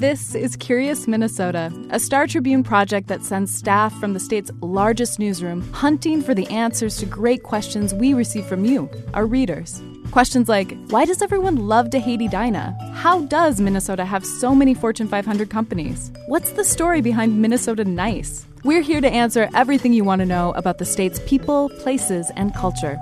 This is Curious Minnesota, a Star Tribune project that sends staff from the state's largest newsroom hunting for the answers to great questions we receive from you, our readers. Questions like, why does everyone love to hate Edina? How does Minnesota have so many Fortune 500 companies? What's the story behind Minnesota Nice? We're here to answer everything you want to know about the state's people, places, and culture.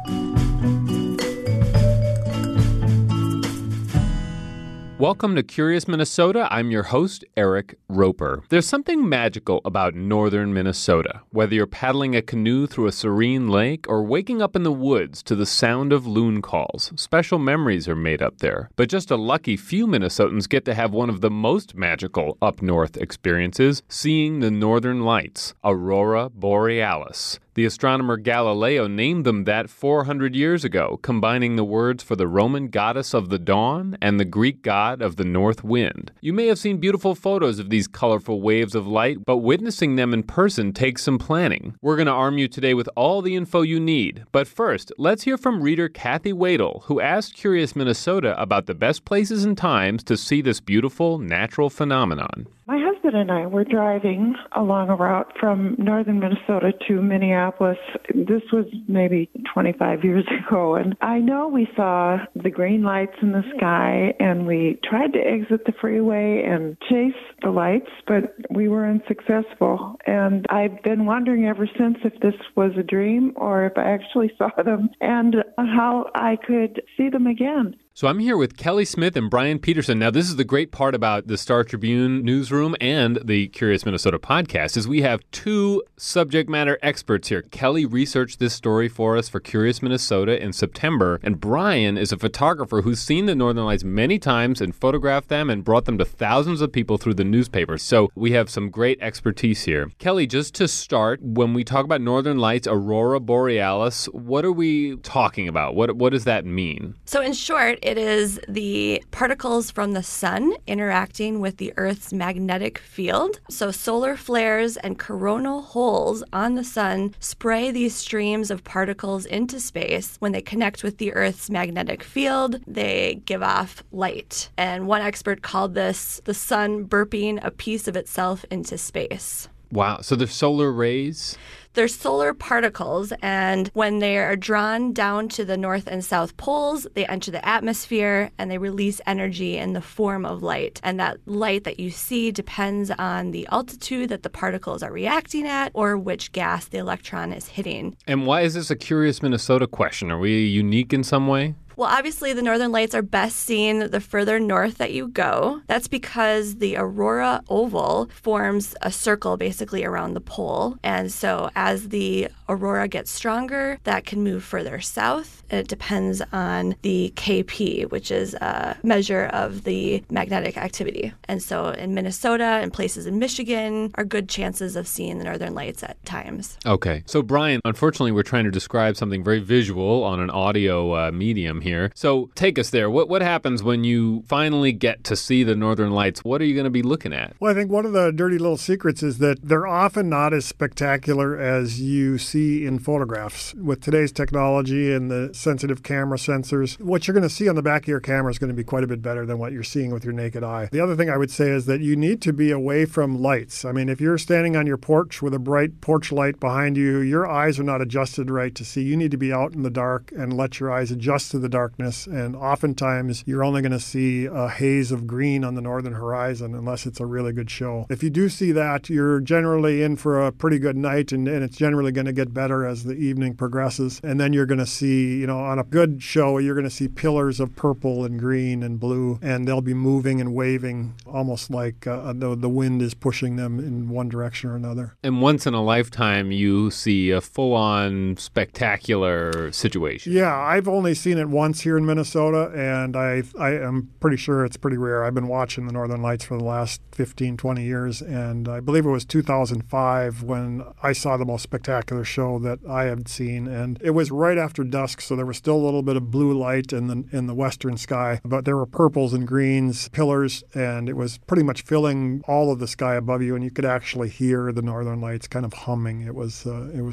Welcome to Curious Minnesota. I'm your host, Eric Roper. There's something magical about northern Minnesota. Whether you're paddling a canoe through a serene lake or waking up in the woods to the sound of loon calls, special memories are made up there. But just a lucky few Minnesotans get to have one of the most magical up north experiences, seeing the northern lights, Aurora Borealis. The astronomer Galileo named them that 400 years ago, combining the words for the Roman goddess of the dawn and the Greek god of the north wind. You may have seen beautiful photos of these colorful waves of light, but witnessing them in person takes some planning. We're going to arm you today with all the info you need. But first, let's hear from reader Kathy Waddle, who asked Curious Minnesota about the best places and times to see this beautiful natural phenomenon. My husband and I were driving along a route from northern Minnesota to Minneapolis. This was maybe 25 years ago, and I know we saw the green lights in the sky, and we tried to exit the freeway and chase the lights, but we were unsuccessful. And I've been wondering ever since if this was a dream or if I actually saw them and how I could see them again. So I'm here with Kelly Smith and Brian Peterson. Now, this is the great part about the Star Tribune newsroom and the Curious Minnesota podcast is we have two subject matter experts here. Kelly researched this story for us for Curious Minnesota in September, and Brian is a photographer who's seen the Northern Lights many times and photographed them and brought them to thousands of people through the newspaper. So we have some great expertise here. Kelly, just to start, when we talk about Northern Lights, Aurora Borealis, what are we talking about? What does that mean? So in short, it is the particles from the sun interacting with the Earth's magnetic field. So solar flares and coronal holes on the sun spray these streams of particles into space. When they connect with the Earth's magnetic field, they give off light. And one expert called this the sun burping a piece of itself into space. Wow. So they're solar rays? They're solar particles, and when they are drawn down to the north and south poles, they enter the atmosphere and they release energy in the form of light. And that light that you see depends on the altitude that the particles are reacting at or which gas the electron is hitting. And why is this a Curious Minnesota question? Are we unique in some way? Well, obviously, the northern lights are best seen the further north that you go. That's because the aurora oval forms a circle basically around the pole. And so as the aurora gets stronger, that can move further south. And it depends on the KP, which is a measure of the magnetic activity. And so in Minnesota and places in Michigan are good chances of seeing the northern lights at times. Okay. So, Brian, unfortunately, we're trying to describe something very visual on an audio medium here. So take us there. What happens when you finally get to see the northern lights? What are you going to be looking at? Well, I think one of the dirty little secrets is that they're often not as spectacular as you see in photographs. With today's technology and the sensitive camera sensors, what you're going to see on the back of your camera is going to be quite a bit better than what you're seeing with your naked eye. The other thing I would say is that you need to be away from lights. I mean, if you're standing on your porch with a bright porch light behind you, your eyes are not adjusted right to see. You need to be out in the dark and let your eyes adjust to the darkness, and oftentimes you're only going to see a haze of green on the northern horizon unless it's a really good show. If you do see that, you're generally in for a pretty good night, and it's generally going to get better as the evening progresses. And then you're going to see, on a good show, you're going to see pillars of purple and green and blue, and they'll be moving and waving almost like the wind is pushing them in one direction or another. And once in a lifetime, you see a full-on spectacular situation. Yeah, I've only seen it once here in Minnesota, and I am pretty sure it's pretty rare. I've been watching the Northern Lights for the last 15, 20 years, and I believe it was 2005 when I saw the most spectacular show that I had seen, and it was right after dusk, so there was still a little bit of blue light in the western sky, but there were purples and greens, pillars, and it was pretty much filling all of the sky above you, and you could actually hear the Northern Lights kind of humming. It was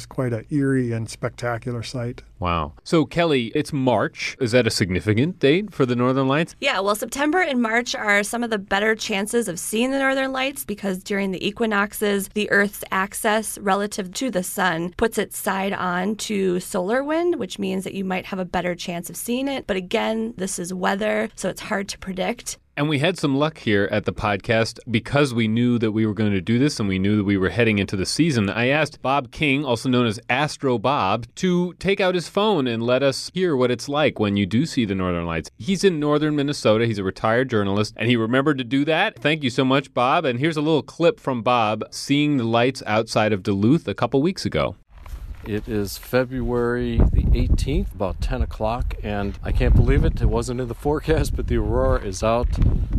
quite an eerie and spectacular sight. Wow. So, Kelly, it's March. Is that a significant date for the Northern Lights? Yeah, well, September and March are some of the better chances of seeing the Northern Lights because during the equinoxes, the Earth's axis relative to the sun puts its side on to solar wind, which means that you might have a better chance of seeing it. But again, this is weather, so it's hard to predict. And we had some luck here at the podcast because we knew that we were going to do this and we knew that we were heading into the season. I asked Bob King, also known as Astro Bob, to take out his phone and let us hear what it's like when you do see the Northern Lights. He's in northern Minnesota. He's a retired journalist, and he remembered to do that. Thank you so much, Bob. And here's a little clip from Bob seeing the lights outside of Duluth a couple weeks ago. It is February the 18th, about 10 o'clock, and I can't believe it. It wasn't in the forecast, but the aurora is out.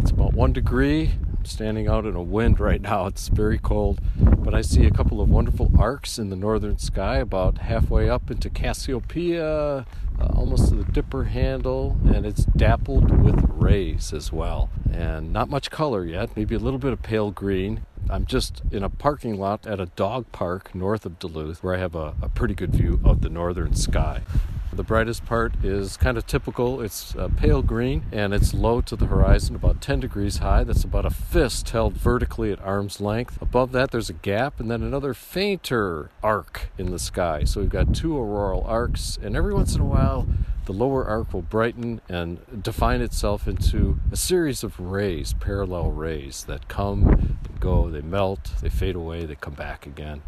It's about 1 degree. I'm standing out in a wind right now. It's very cold, but I see a couple of wonderful arcs in the northern sky about halfway up into Cassiopeia, almost to the Dipper handle, and it's dappled with rays as well. And not much color yet, maybe a little bit of pale green. I'm just in a parking lot at a dog park north of Duluth where I have a pretty good view of the northern sky. The brightest part is kind of typical. It's pale green and it's low to the horizon, about 10 degrees high. That's about a fist held vertically at arm's length. Above that there's a gap and then another fainter arc in the sky. So we've got two auroral arcs, and every once in a while the lower arc will brighten and define itself into a series of rays, parallel rays that come and go, they melt, they fade away, they come back again.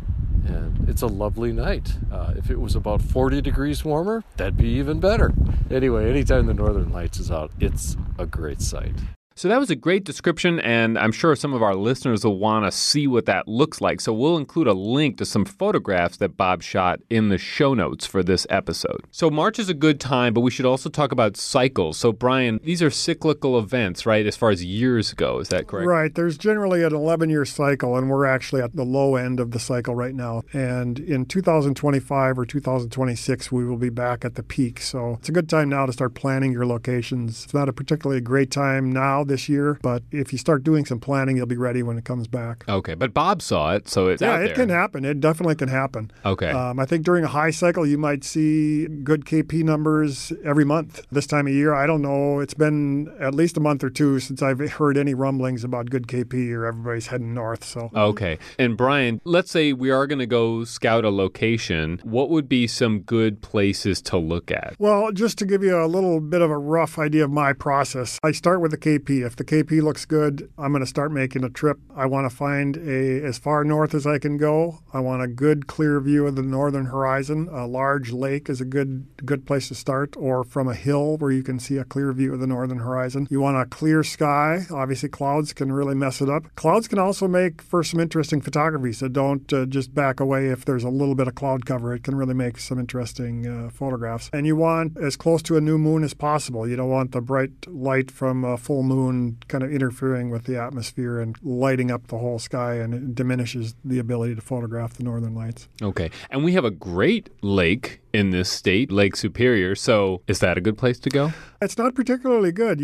And it's a lovely night. If it was about 40 degrees warmer, that'd be even better. Anyway, anytime the Northern Lights is out, it's a great sight. So that was a great description, and I'm sure some of our listeners will want to see what that looks like. So we'll include a link to some photographs that Bob shot in the show notes for this episode. So March is a good time, but we should also talk about cycles. So Brian, these are cyclical events, right, as far as years go. Is that correct? Right. There's generally an 11-year cycle, and we're actually at the low end of the cycle right now. And in 2025 or 2026, we will be back at the peak. So it's a good time now to start planning your locations. It's not a particularly great time now this year, but if you start doing some planning, you'll be ready when it comes back. Okay, but Bob saw it, so it's out there. Yeah, it can happen. It definitely can happen. Okay. I think during a high cycle, you might see good KP numbers every month. This time of year, I don't know. It's been at least a month or two since I've heard any rumblings about good KP or everybody's heading north. So okay. And Brian, let's say we are going to go scout a location. What would be some good places to look at? Well, just to give you a little bit of a rough idea of my process, I start with the KP. If the KP looks good, I'm going to start making a trip. I want to find as far north as I can go. I want a good, clear view of the northern horizon. A large lake is a good place to start, or from a hill where you can see a clear view of the northern horizon. You want a clear sky. Obviously, clouds can really mess it up. Clouds can also make for some interesting photography, so don't just back away if there's a little bit of cloud cover. It can really make some interesting photographs. And you want as close to a new moon as possible. You don't want the bright light from a full moon kind of interfering with the atmosphere and lighting up the whole sky, and it diminishes the ability to photograph the northern lights. Okay. And we have a great lake in this state, Lake Superior. So is that a good place to go? It's not particularly good.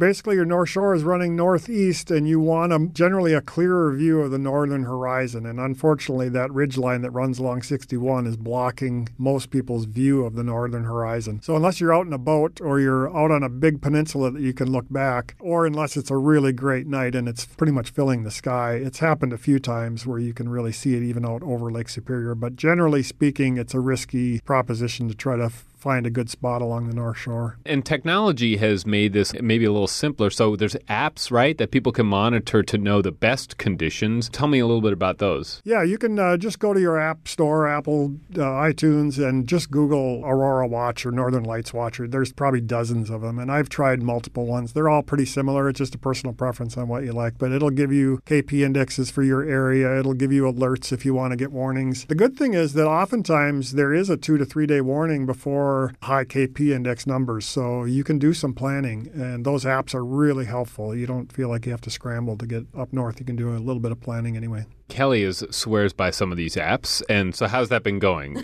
Basically, your North Shore is running northeast, and you want generally a clearer view of the northern horizon. And unfortunately, that ridgeline that runs along 61 is blocking most people's view of the northern horizon. So unless you're out in a boat or you're out on a big peninsula that you can look back, or unless it's a really great night and it's pretty much filling the sky, it's happened a few times where you can really see it even out over Lake Superior. But generally speaking, it's a risky proposition to try to find a good spot along the North Shore. And technology has made this maybe a little simpler. So there's apps, right, that people can monitor to know the best conditions. Tell me a little bit about those. Yeah, you can just go to your app store, Apple, iTunes, and just Google Aurora Watch or Northern Lights Watcher. There's probably dozens of them, and I've tried multiple ones. They're all pretty similar. It's just a personal preference on what you like, but it'll give you KP indexes for your area. It'll give you alerts if you want to get warnings. The good thing is that oftentimes there is a 2 to 3 day warning before high KP index numbers, so you can do some planning, and those apps are really helpful. You don't feel like you have to scramble to get up north. You can do a little bit of planning anyway. Kelly swears by some of these apps, and so how's that been going?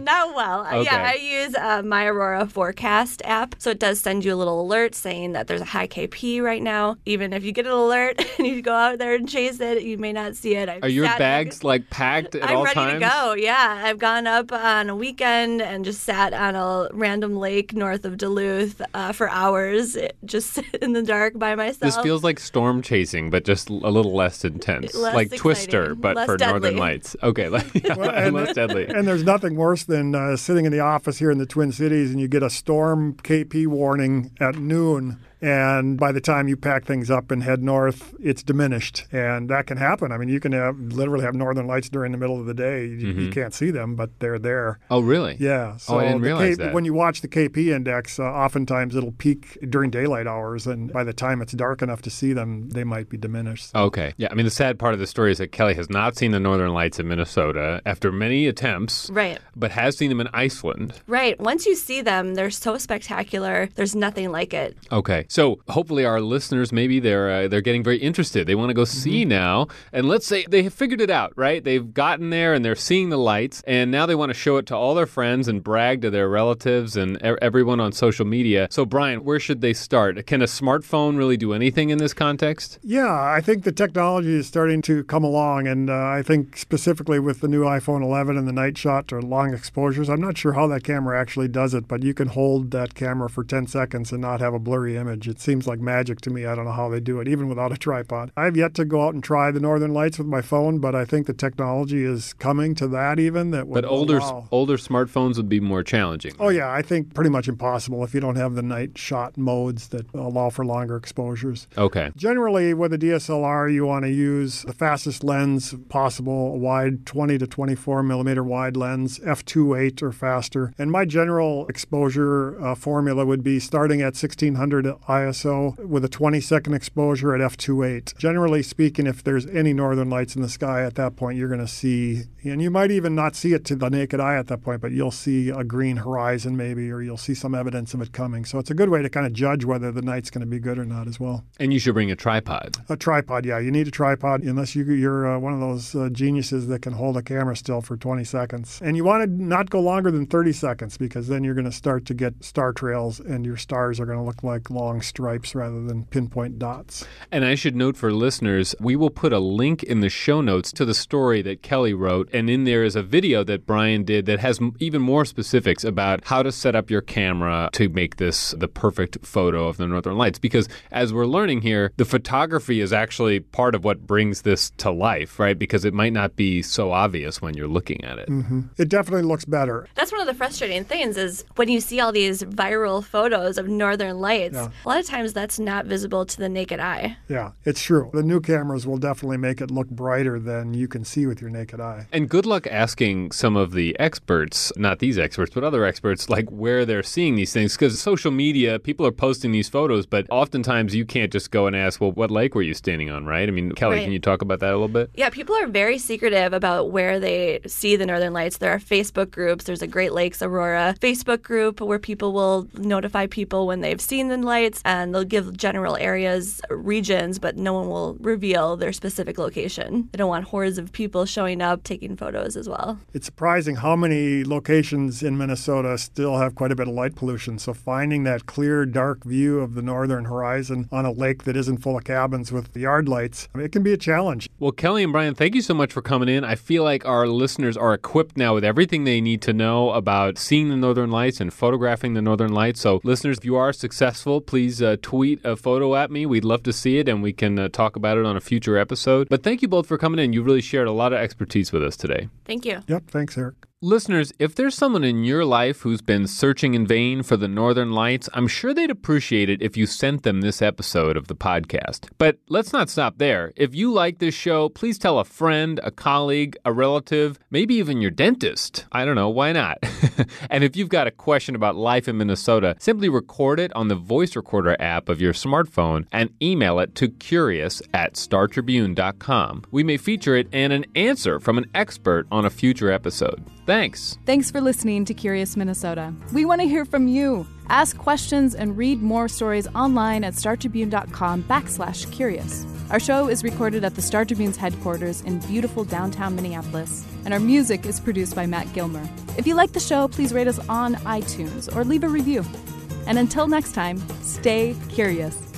Not well. Okay. Yeah, I use My Aurora Forecast app, so it does send you a little alert saying that there's a high KP right now. Even if you get an alert and you go out there and chase it, you may not see it. Are your bags packed at all times? I'm ready to go, yeah. I've gone up on a weekend and just sat on a random lake north of Duluth for hours, just in the dark by myself. This feels like storm chasing, but just a little less intense. Less exciting. Twister, but less for deadly. Northern Lights. Okay, yeah, well, less deadly. And there's nothing worse than sitting in the office here in the Twin Cities and you get a storm KP warning at noon. And by the time you pack things up and head north, it's diminished. And that can happen. I mean, you can literally have northern lights during the middle of the day. You can't see them, but they're there. Oh, really? Yeah. So I didn't realize that. When you watch the KP index, oftentimes it'll peak during daylight hours. And by the time it's dark enough to see them, they might be diminished. So. Okay. Yeah. I mean, the sad part of the story is that Kelly has not seen the northern lights in Minnesota after many attempts. Right. But has seen them in Iceland. Right. Once you see them, they're so spectacular. There's nothing like it. Okay. So hopefully our listeners, maybe they're getting very interested. They want to go see now. And let's say they have figured it out, right? They've gotten there and they're seeing the lights. And now they want to show it to all their friends and brag to their relatives and everyone on social media. So Brian, where should they start? Can a smartphone really do anything in this context? Yeah, I think the technology is starting to come along. And I think specifically with the new iPhone 11 and the night shot or long exposures, I'm not sure how that camera actually does it, but you can hold that camera for 10 seconds and not have a blurry image. It seems like magic to me. I don't know how they do it, even without a tripod. I've yet to go out and try the northern lights with my phone, but I think the technology is coming to that even. But older smartphones would be more challenging. Oh, yeah. I think pretty much impossible if you don't have the night shot modes that allow for longer exposures. Okay. Generally, with a DSLR, you want to use the fastest lens possible, a wide 20 to 24 millimeter wide lens, f2.8 or faster. And my general exposure formula would be starting at 1600 ISO with a 20-second exposure at f2.8. Generally speaking, if there's any northern lights in the sky at that point, you're going to see, and you might even not see it to the naked eye at that point, but you'll see a green horizon maybe, or you'll see some evidence of it coming. So it's a good way to kind of judge whether the night's going to be good or not as well. And you should bring a tripod. A tripod, yeah. You need a tripod unless you're one of those geniuses that can hold a camera still for 20 seconds. And you want to not go longer than 30 seconds because then you're going to start to get star trails and your stars are going to look like long stripes rather than pinpoint dots. And I should note for listeners, we will put a link in the show notes to the story that Kelly wrote, and in there is a video that Brian did that has even more specifics about how to set up your camera to make this the perfect photo of the northern lights, because as we're learning here, the photography is actually part of what brings this to life, right? Because it might not be so obvious when you're looking at it. Mm-hmm. It definitely looks better. That's one of the frustrating things is when you see all these viral photos of northern lights, yeah. A lot of times that's not visible to the naked eye. Yeah, it's true. The new cameras will definitely make it look brighter than you can see with your naked eye. And good luck asking some of the experts, not these experts, but other experts, where they're seeing these things. Because social media, people are posting these photos, but oftentimes you can't just go and ask, well, what lake were you standing on, right? I mean, Kelly, right. Can you talk about that a little bit? Yeah, people are very secretive about where they see the northern lights. There are Facebook groups. There's a Great Lakes Aurora Facebook group where people will notify people when they've seen the lights, and they'll give general areas, regions, but no one will reveal their specific location. They don't want hordes of people showing up taking photos as well. It's surprising how many locations in Minnesota still have quite a bit of light pollution. So finding that clear, dark view of the northern horizon on a lake that isn't full of cabins with the yard lights, it can be a challenge. Well, Kelly and Brian, thank you so much for coming in. I feel like our listeners are equipped now with everything they need to know about seeing the northern lights and photographing the northern lights. So listeners, if you are successful, please tweet a photo at me. We'd love to see it, and we can talk about it on a future episode. But thank you both for coming in. You really shared a lot of expertise with us today. Thank you. Yep. Thanks, Eric. Listeners, if there's someone in your life who's been searching in vain for the northern lights, I'm sure they'd appreciate it if you sent them this episode of the podcast. But let's not stop there. If you like this show, please tell a friend, a colleague, a relative, maybe even your dentist. I don't know, why not? And if you've got a question about life in Minnesota, simply record it on the voice recorder app of your smartphone and email it to curious@startribune.com. We may feature it and an answer from an expert on a future episode. Thanks. Thanks for listening to Curious Minnesota. We want to hear from you. Ask questions and read more stories online at startribune.com/curious. Our show is recorded at the Star Tribune's headquarters in beautiful downtown Minneapolis, and our music is produced by Matt Gilmer. If you like the show, please rate us on iTunes or leave a review. And until next time, stay curious.